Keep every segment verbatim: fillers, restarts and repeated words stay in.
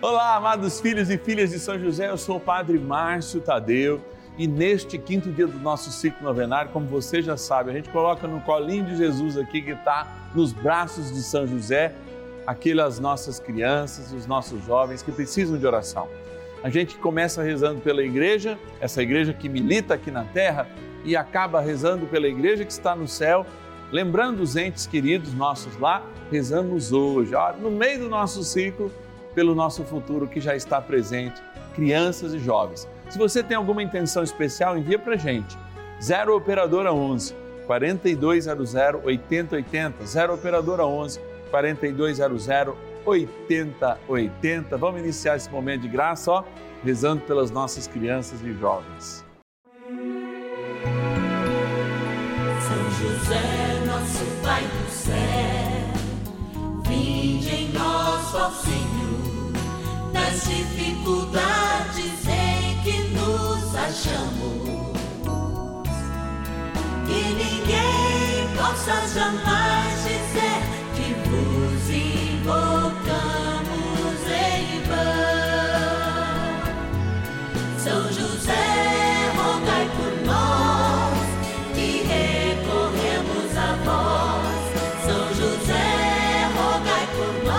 Olá, amados filhos e filhas de São José, eu sou o padre Márcio Tadeu e neste quinto dia do nosso ciclo novenário, como você já sabe, a gente coloca no colinho de Jesus aqui que está nos braços de São José, aquelas nossas crianças, os nossos jovens que precisam de oração. A gente começa rezando pela igreja, essa igreja que milita aqui na terra e acaba rezando pela igreja que está no céu, lembrando os entes queridos nossos lá, rezamos hoje, ó, no meio do nosso ciclo, pelo nosso futuro que já está presente, crianças e jovens. Se você tem alguma intenção especial, envia para a gente. zero operadora onze, quarenta e dois zero zero, oitenta e oitenta. zero operadora onze, quarenta e dois zero zero, oitenta e oitenta. Vamos iniciar esse momento de graça, ó, rezando pelas nossas crianças e jovens. São José, nosso Pai do céu, vinde em nós, ó Senhor, nas dificuldades em que nos achamos, que ninguém possa jamais dizer que vos invocamos em vão. São José, rogai por nós, que recorremos a vós. São José, rogai por nós,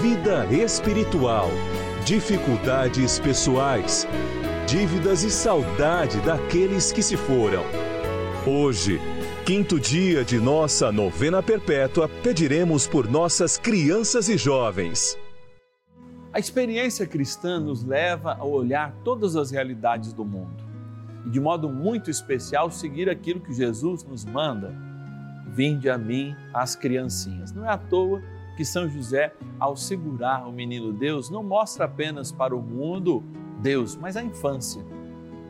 vida espiritual, dificuldades pessoais, dívidas e saudade daqueles que se foram. Hoje, quinto dia de nossa novena perpétua, pediremos por nossas crianças e jovens. A experiência cristã nos leva a olhar todas as realidades do mundo e, de modo muito especial, seguir aquilo que Jesus nos manda. Vinde a mim, as criancinhas. Não é à toa que São José, ao segurar o menino Deus, não mostra apenas para o mundo Deus, mas a infância.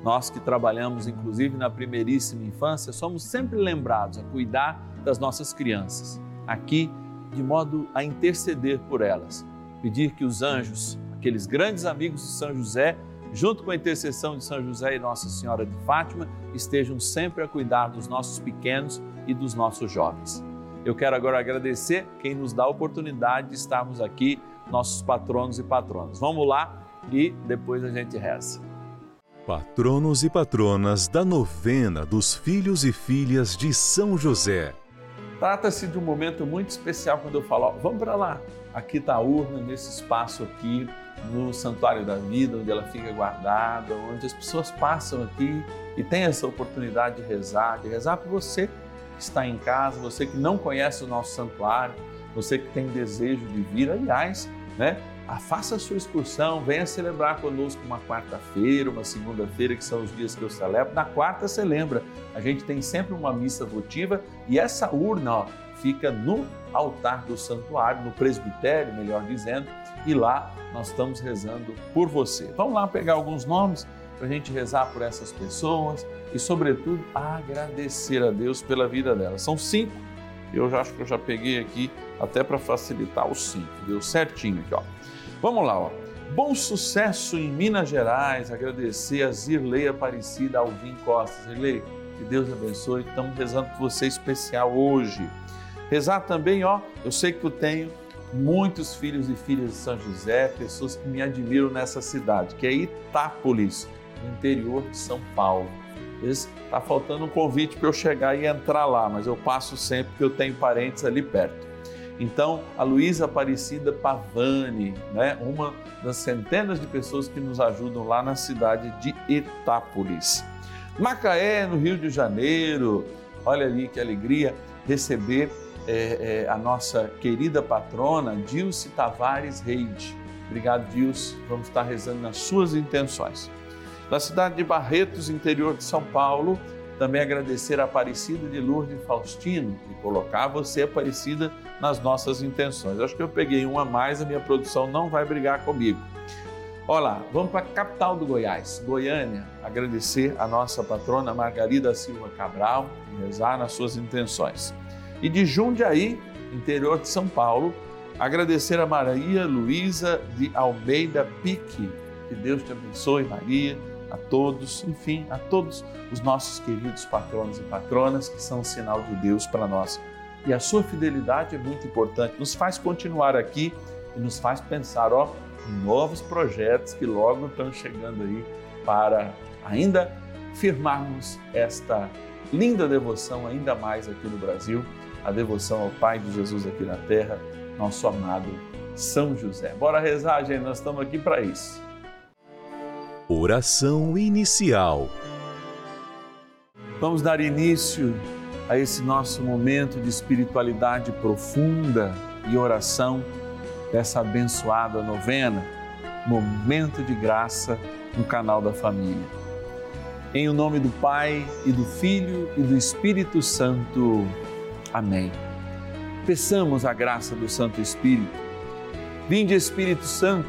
Nós que trabalhamos, inclusive, na primeiríssima infância, somos sempre lembrados a cuidar das nossas crianças, aqui de modo a interceder por elas, pedir que os anjos, aqueles grandes amigos de São José, junto com a intercessão de São José e Nossa Senhora de Fátima, estejam sempre a cuidar dos nossos pequenos e dos nossos jovens. Eu quero agora agradecer quem nos dá a oportunidade de estarmos aqui, nossos patronos e patronas. Vamos lá e depois a gente reza. Patronos e patronas da novena dos filhos e filhas de São José. Trata-se de um momento muito especial quando eu falo, ó, vamos para lá. Aqui está a urna, nesse espaço aqui, no Santuário da Vida, onde ela fica guardada, onde as pessoas passam aqui e têm essa oportunidade de rezar, de rezar por você que está em casa, você que não conhece o nosso santuário, você que tem desejo de vir, aliás, né? Faça a sua excursão, venha celebrar conosco uma quarta-feira, uma segunda-feira, que são os dias que eu celebro. Na quarta você lembra, a gente tem sempre uma missa votiva e essa urna, ó, fica no altar do santuário, no presbitério, melhor dizendo, e lá nós estamos rezando por você. Vamos lá pegar alguns nomes para a gente rezar por essas pessoas e, sobretudo, agradecer a Deus pela vida delas. São cinco, eu já acho que eu já peguei aqui até para facilitar os cinco, deu certinho aqui, ó. Vamos lá, ó. Bom Sucesso em Minas Gerais, agradecer a Zirley Aparecida Alvim Costa. Zirley, que Deus abençoe, estamos rezando por você especial hoje. Rezar também, ó, eu sei que eu tenho muitos filhos e filhas de São José, pessoas que me admiram nessa cidade, que é Itápolis, no interior de São Paulo. Está faltando um convite para eu chegar e entrar lá, mas eu passo sempre porque eu tenho parentes ali perto. Então, a Luísa Aparecida Pavani, né, uma das centenas de pessoas que nos ajudam lá na cidade de Itápolis. Macaé, no Rio de Janeiro, olha ali que alegria receber é, é, a nossa querida patrona Dilce Tavares Reide. Obrigado, Dilce. Vamos estar rezando nas suas intenções. Da cidade de Barretos, interior de São Paulo, também agradecer a Aparecida de Lourdes e Faustino e colocar você, Aparecida, nas nossas intenções. Acho que eu peguei uma a mais, a minha produção não vai brigar comigo. Olá, vamos para a capital do Goiás, Goiânia, agradecer a nossa patrona Margarida Silva Cabral e rezar nas suas intenções. E de Jundiaí, interior de São Paulo, agradecer a Maria Luísa de Almeida Pique. Que Deus te abençoe, Maria, a todos, enfim, a todos os nossos queridos patronos e patronas que são um sinal de Deus para nós. E a sua fidelidade é muito importante, nos faz continuar aqui e nos faz pensar, ó, novos projetos que logo estão chegando aí para ainda firmarmos esta linda devoção ainda mais aqui no Brasil, a devoção ao Pai de Jesus aqui na Terra, nosso amado São José. Bora rezar, gente, nós estamos aqui para isso. Oração inicial. Vamos dar início a esse nosso momento de espiritualidade profunda e oração dessa abençoada novena, momento de graça no canal da família. Em o nome do Pai e do Filho e do Espírito Santo. Amém. Peçamos a graça do Santo Espírito. Vinde, Espírito Santo,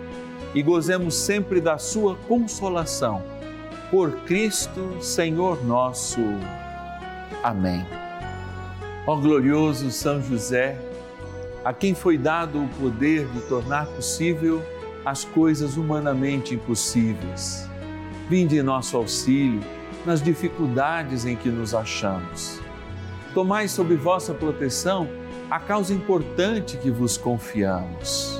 e gozemos sempre da sua consolação. Por Cristo, Senhor nosso. Amém. Ó glorioso São José, a quem foi dado o poder de tornar possível as coisas humanamente impossíveis, vinde em nosso auxílio nas dificuldades em que nos achamos. Tomai sob vossa proteção a causa importante que vos confiamos.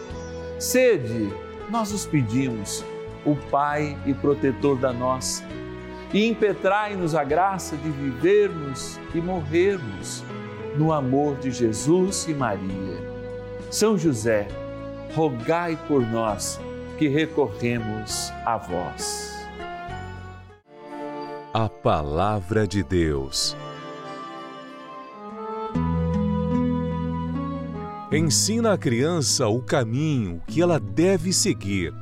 sede, nós os pedimos, o Pai e protetor da nossa, e impetrai-nos a graça de vivermos e morrermos no amor de Jesus e Maria. São José, rogai por nós que recorremos a vós. A Palavra de Deus ensina à criança o caminho que ela deve seguir.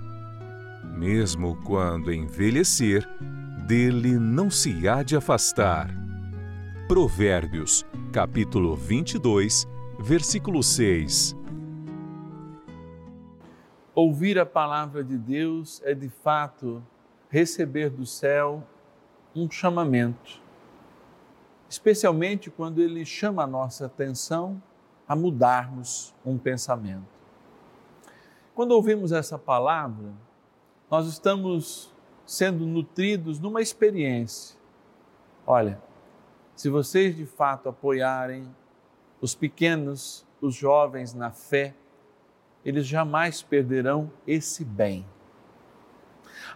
Mesmo quando envelhecer, dele não se há de afastar. Provérbios, capítulo vinte e dois, versículo seis. Ouvir a palavra de Deus é, de fato, receber do céu um chamamento, especialmente quando ele chama a nossa atenção a mudarmos um pensamento. Quando ouvimos essa palavra, nós estamos sendo nutridos numa experiência. Olha, se vocês de fato apoiarem os pequenos, os jovens na fé, eles jamais perderão esse bem.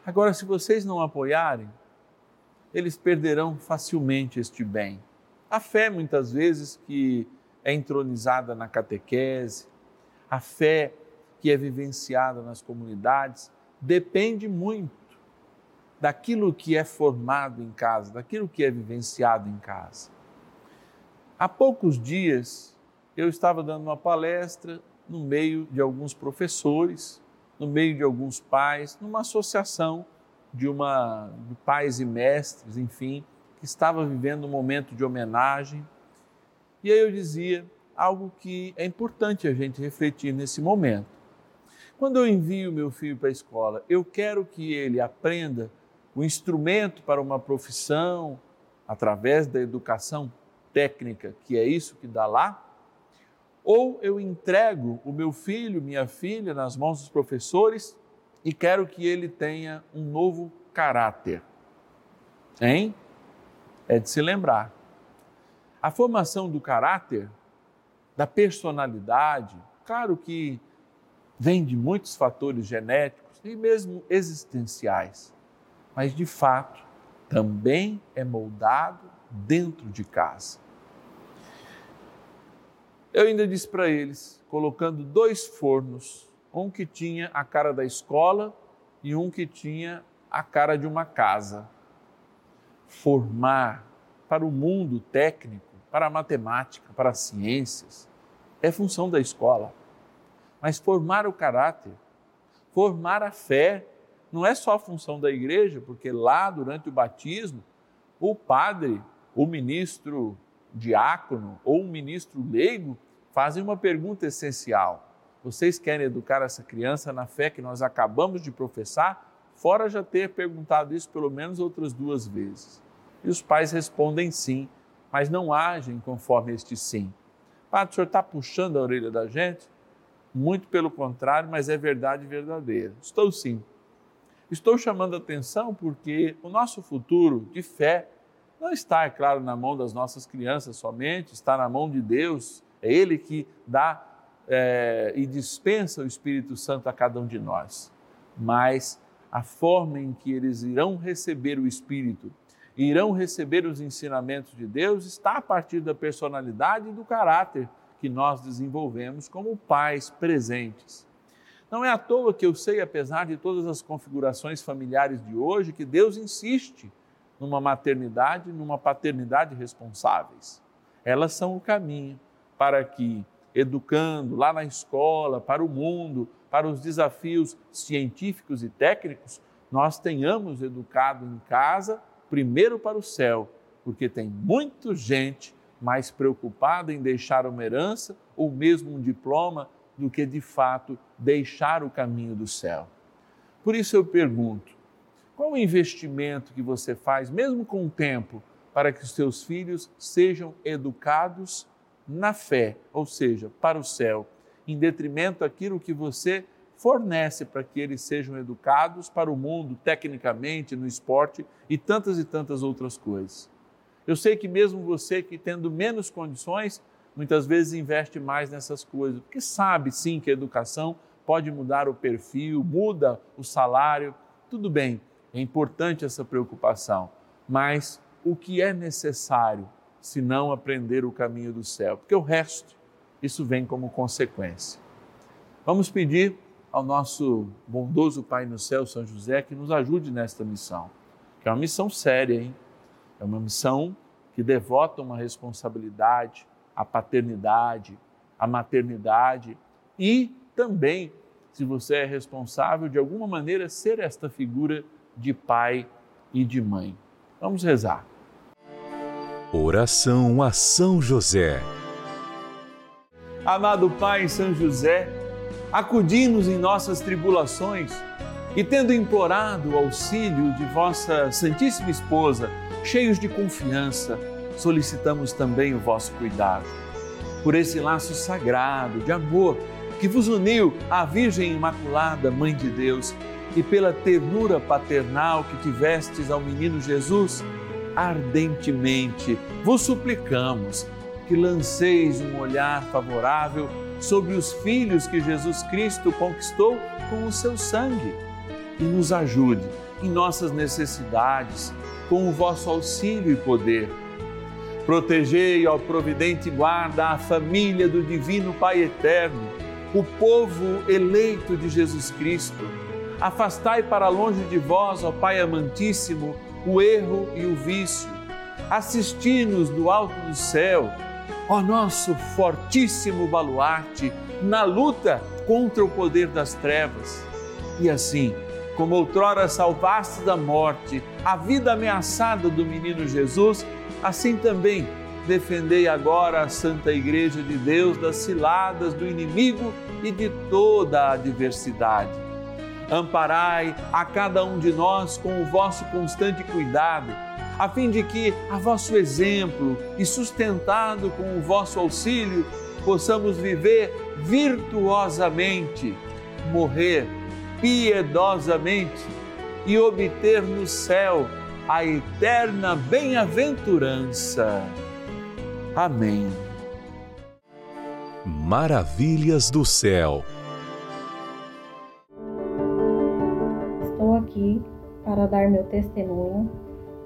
Agora, se vocês não apoiarem, eles perderão facilmente este bem. A fé, muitas vezes, que é entronizada na catequese, a fé que é vivenciada nas comunidades, depende muito daquilo que é formado em casa, daquilo que é vivenciado em casa. Há poucos dias, eu estava dando uma palestra no meio de alguns professores, no meio de alguns pais, numa associação de, uma, de pais e mestres, enfim, que estava vivendo um momento de homenagem. E aí eu dizia algo que é importante a gente refletir nesse momento. Quando eu envio meu filho para a escola, eu quero que ele aprenda o instrumento para uma profissão através da educação técnica, que é isso que dá lá? Ou eu entrego o meu filho, minha filha, nas mãos dos professores e quero que ele tenha um novo caráter? Hein? É de se lembrar. A formação do caráter, da personalidade, claro que vem de muitos fatores genéticos e mesmo existenciais, mas de fato também é moldado dentro de casa. Eu ainda disse para eles, colocando dois fornos, um que tinha a cara da escola e um que tinha a cara de uma casa. Formar para o mundo técnico, para a matemática, para as ciências, é função da escola. Mas formar o caráter, formar a fé, não é só função da igreja, porque lá durante o batismo, o padre, o ministro diácono ou um ministro leigo fazem uma pergunta essencial. Vocês querem educar essa criança na fé que nós acabamos de professar? Fora já ter perguntado isso pelo menos outras duas vezes. E os pais respondem sim, mas não agem conforme este sim. Ah, o senhor está puxando a orelha da gente? Muito pelo contrário, mas é verdade verdadeira. Estou sim. Estou chamando a atenção porque o nosso futuro de fé não está, é claro, na mão das nossas crianças somente, está na mão de Deus. É Ele que dá é, e dispensa o Espírito Santo a cada um de nós. Mas a forma em que eles irão receber o Espírito, irão receber os ensinamentos de Deus, está a partir da personalidade e do caráter que nós desenvolvemos como pais presentes. Não é à toa que eu sei, apesar de todas as configurações familiares de hoje, que Deus insiste numa maternidade, numa paternidade responsáveis. Elas são o caminho para que, educando lá na escola, para o mundo, para os desafios científicos e técnicos, nós tenhamos educado em casa, primeiro para o céu, porque tem muita gente mais preocupada em deixar uma herança ou mesmo um diploma do que, de fato, deixar o caminho do céu. Por isso eu pergunto, qual o investimento que você faz, mesmo com o tempo, para que os seus filhos sejam educados na fé, ou seja, para o céu, em detrimento daquilo que você fornece para que eles sejam educados para o mundo, tecnicamente, no esporte e tantas e tantas outras coisas? Eu sei que mesmo você que tendo menos condições, muitas vezes investe mais nessas coisas, porque sabe sim que a educação pode mudar o perfil, muda o salário, tudo bem. É importante essa preocupação, mas o que é necessário se não aprender o caminho do céu? Porque o resto, isso vem como consequência. Vamos pedir ao nosso bondoso Pai no céu, São José, que nos ajude nesta missão, que é uma missão séria, hein? É uma missão que devota uma responsabilidade à paternidade, à maternidade e também, se você é responsável, de alguma maneira, ser esta figura de pai e de mãe. Vamos rezar. Oração a São José. Amado Pai São José, acudi-nos em nossas tribulações e, tendo implorado o auxílio de vossa Santíssima Esposa, cheios de confiança, solicitamos também o vosso cuidado. Por esse laço sagrado de amor que vos uniu à Virgem Imaculada, Mãe de Deus, e pela ternura paternal que tivestes ao menino Jesus, ardentemente vos suplicamos que lanceis um olhar favorável sobre os filhos que Jesus Cristo conquistou com o seu sangue e nos ajude em nossas necessidades com o vosso auxílio e poder. Protegei, ó providente guarda, a família do Divino Pai Eterno, o povo eleito de Jesus Cristo. Afastai para longe de vós, ó Pai amantíssimo, o erro e o vício. Assisti-nos do alto do céu, ó nosso fortíssimo baluarte, na luta contra o poder das trevas. E assim, como outrora salvaste da morte a vida ameaçada do menino Jesus, assim também Defendei agora a Santa Igreja de Deus das ciladas do inimigo e de toda a adversidade. Amparai a cada um de nós com o vosso constante cuidado, a fim de que, a vosso exemplo e sustentado com o vosso auxílio, possamos viver virtuosamente, morrer piedosamente e obter no céu a eterna bem-aventurança. Amém. Maravilhas do céu. Estou aqui para dar meu testemunho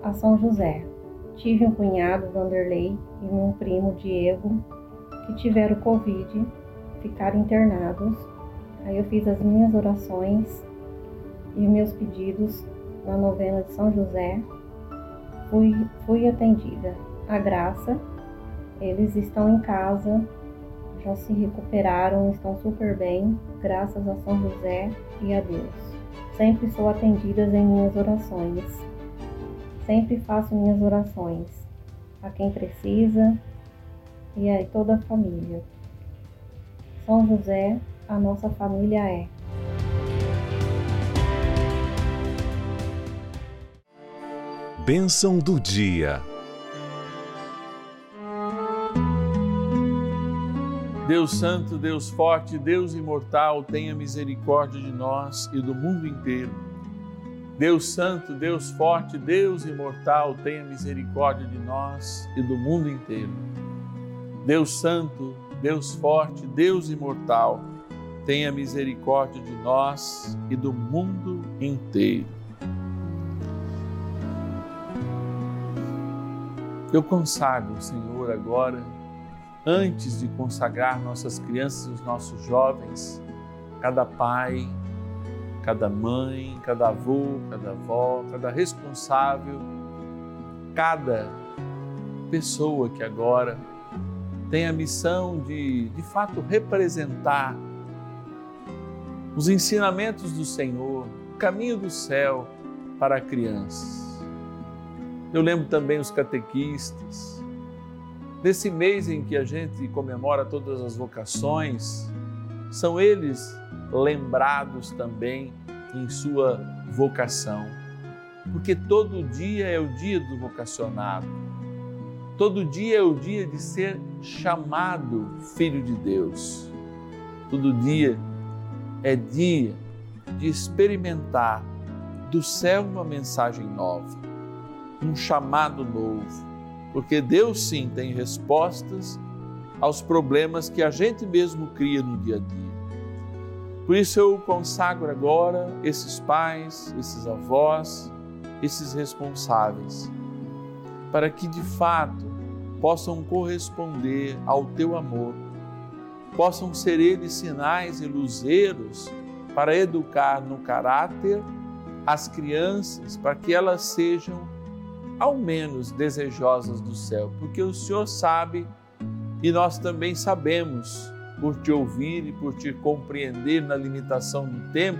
a São José. Tive um cunhado, Vanderlei, e um primo, Diego, que tiveram Covid, ficaram internados. Aí eu fiz as minhas orações e meus pedidos na novena de São José. Fui, fui atendida. A graça, eles estão em casa, já se recuperaram, estão super bem, graças a São José e a Deus. Sempre sou atendida em minhas orações. Sempre faço minhas orações a quem precisa e a toda a família. São José, a nossa família é. Bênção do dia. Deus santo, Deus forte, Deus imortal, tenha misericórdia de nós e do mundo inteiro. Deus santo, Deus forte, Deus imortal, tenha misericórdia de nós e do mundo inteiro. Deus santo, Deus forte, Deus imortal, tenha misericórdia de nós e do mundo inteiro. Eu consagro, Senhor, agora, antes de consagrar nossas crianças e os nossos jovens, cada pai, cada mãe, cada avô, cada avó, cada responsável, cada pessoa que agora tem a missão de, de fato, representar os ensinamentos do Senhor, o caminho do céu para crianças. Eu lembro também os catequistas. Nesse mês em que a gente comemora todas as vocações, são eles lembrados também em sua vocação. Porque todo dia é o dia do vocacionado. Todo dia é o dia de ser chamado filho de Deus. Todo dia é dia de experimentar do céu uma mensagem nova, um chamado novo, porque Deus sim tem respostas aos problemas que a gente mesmo cria no dia a dia. Por isso eu consagro agora esses pais, esses avós, esses responsáveis, para que de fato possam corresponder ao teu amor, possam ser eles sinais e luzeiros para educar no caráter as crianças, para que elas sejam ao menos desejosas do céu, porque o Senhor sabe e nós também sabemos, por te ouvir e por te compreender na limitação do tempo,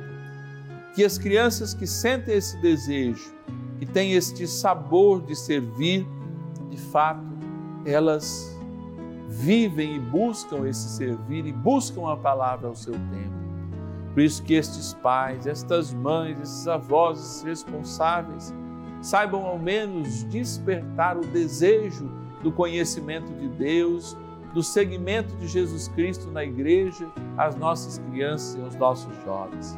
que as crianças que sentem esse desejo, que têm este sabor de servir, de fato, elas vivem e buscam esse servir e buscam a palavra ao seu tempo. Por isso que estes pais, estas mães, esses avós, esses responsáveis, saibam ao menos despertar o desejo do conhecimento de Deus, do seguimento de Jesus Cristo na igreja, às nossas crianças e aos nossos jovens.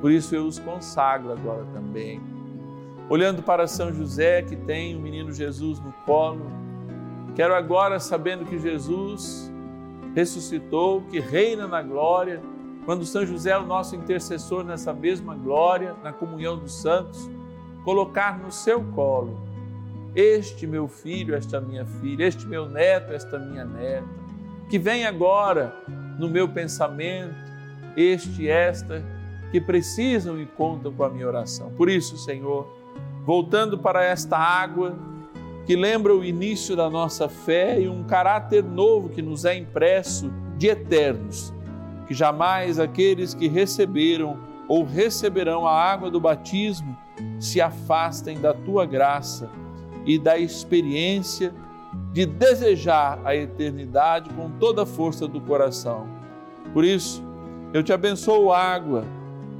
Por isso eu os consagro agora também. Olhando para São José, que tem o menino Jesus no colo, quero agora, sabendo que Jesus ressuscitou, que reina na glória, quando São José é o nosso intercessor nessa mesma glória, na comunhão dos santos, colocar no seu colo este meu filho, esta minha filha, este meu neto, esta minha neta, que vem agora no meu pensamento, este, esta, que precisam e contam com a minha oração. Por isso, Senhor, voltando para esta água que lembra o início da nossa fé e um caráter novo que nos é impresso de eternos, que jamais aqueles que receberam ou receberão a água do batismo se afastem da tua graça e da experiência de desejar a eternidade com toda a força do coração. Por isso, eu te abençoo água,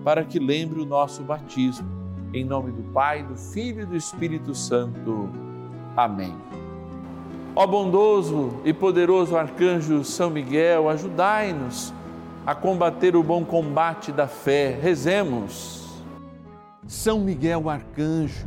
para que lembre o nosso batismo. Em nome do Pai, do Filho e do Espírito Santo. Amém. Ó bondoso e poderoso arcanjo São Miguel, ajudai-nos a combater o bom combate da fé. Rezemos. São Miguel, arcanjo,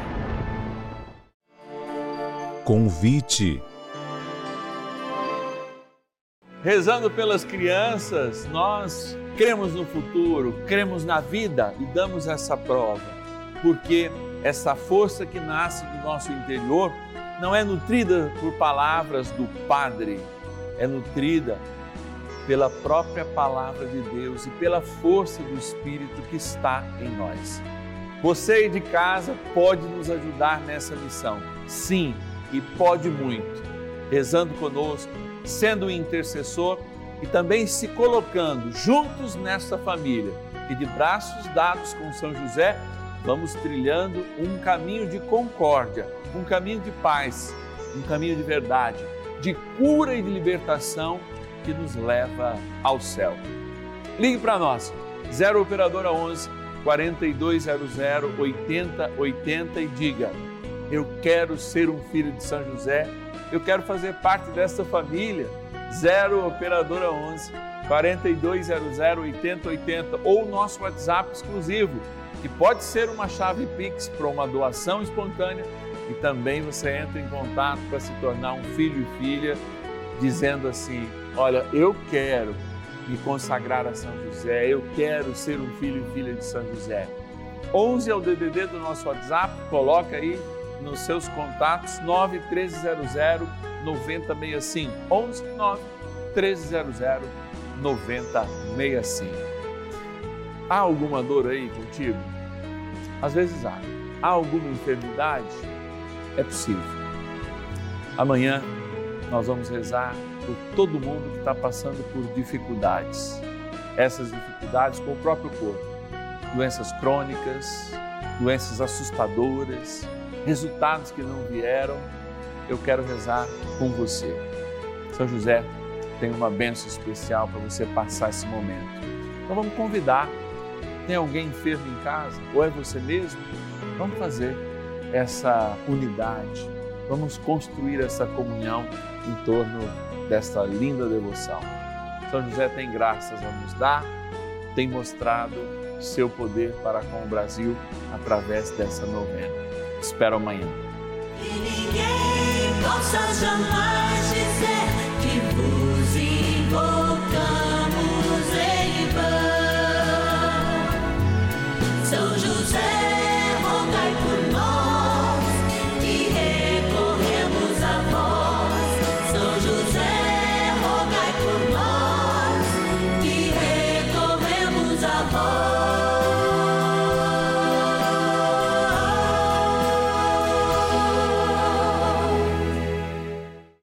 Convite. Rezando pelas crianças, nós cremos no futuro, cremos na vida e damos essa prova, porque essa força que nasce do nosso interior não é nutrida por palavras do Padre, é nutrida pela própria palavra de Deus e pela força do Espírito que está em nós. Você aí de casa pode nos ajudar nessa missão, sim, e pode muito, rezando conosco, sendo um intercessor e também se colocando juntos nessa família, que de braços dados com São José, vamos trilhando um caminho de concórdia, um caminho de paz, um caminho de verdade, de cura e de libertação que nos leva ao céu. Ligue para nós, zero operadora onze, quarenta e dois zero zero, oitenta oitenta e diga: eu quero ser um filho de São José, eu quero fazer parte dessa família. Zero operadora onze, quarenta e dois zero zero, oitenta oitenta ou nosso WhatsApp exclusivo, que pode ser uma chave Pix para uma doação espontânea, e também você entra em contato para se tornar um filho e filha, dizendo assim: olha, eu quero me consagrar a São José, eu quero ser um filho e filha de São José. onze é o D D D do nosso WhatsApp, coloca aí nos seus contatos, nove treze zero zero, noventa sessenta e cinco, onze nove treze zero zero, noventa sessenta e cinco. Há alguma dor aí contigo? Às vezes há. Há alguma enfermidade? É possível. Amanhã nós vamos rezar por todo mundo que está passando por dificuldades. Essas dificuldades com o próprio corpo. Doenças crônicas, doenças assustadoras, resultados que não vieram. Eu quero rezar com você. São José tem uma bênção especial para você passar esse momento. Então vamos convidar. Tem alguém enfermo em casa? Ou é você mesmo? Vamos fazer essa unidade. Vamos construir essa comunhão em torno desta linda devoção. São José tem graças a nos dar, tem mostrado seu poder para com o Brasil através dessa novena. Espero amanhã. E ninguém possa jamais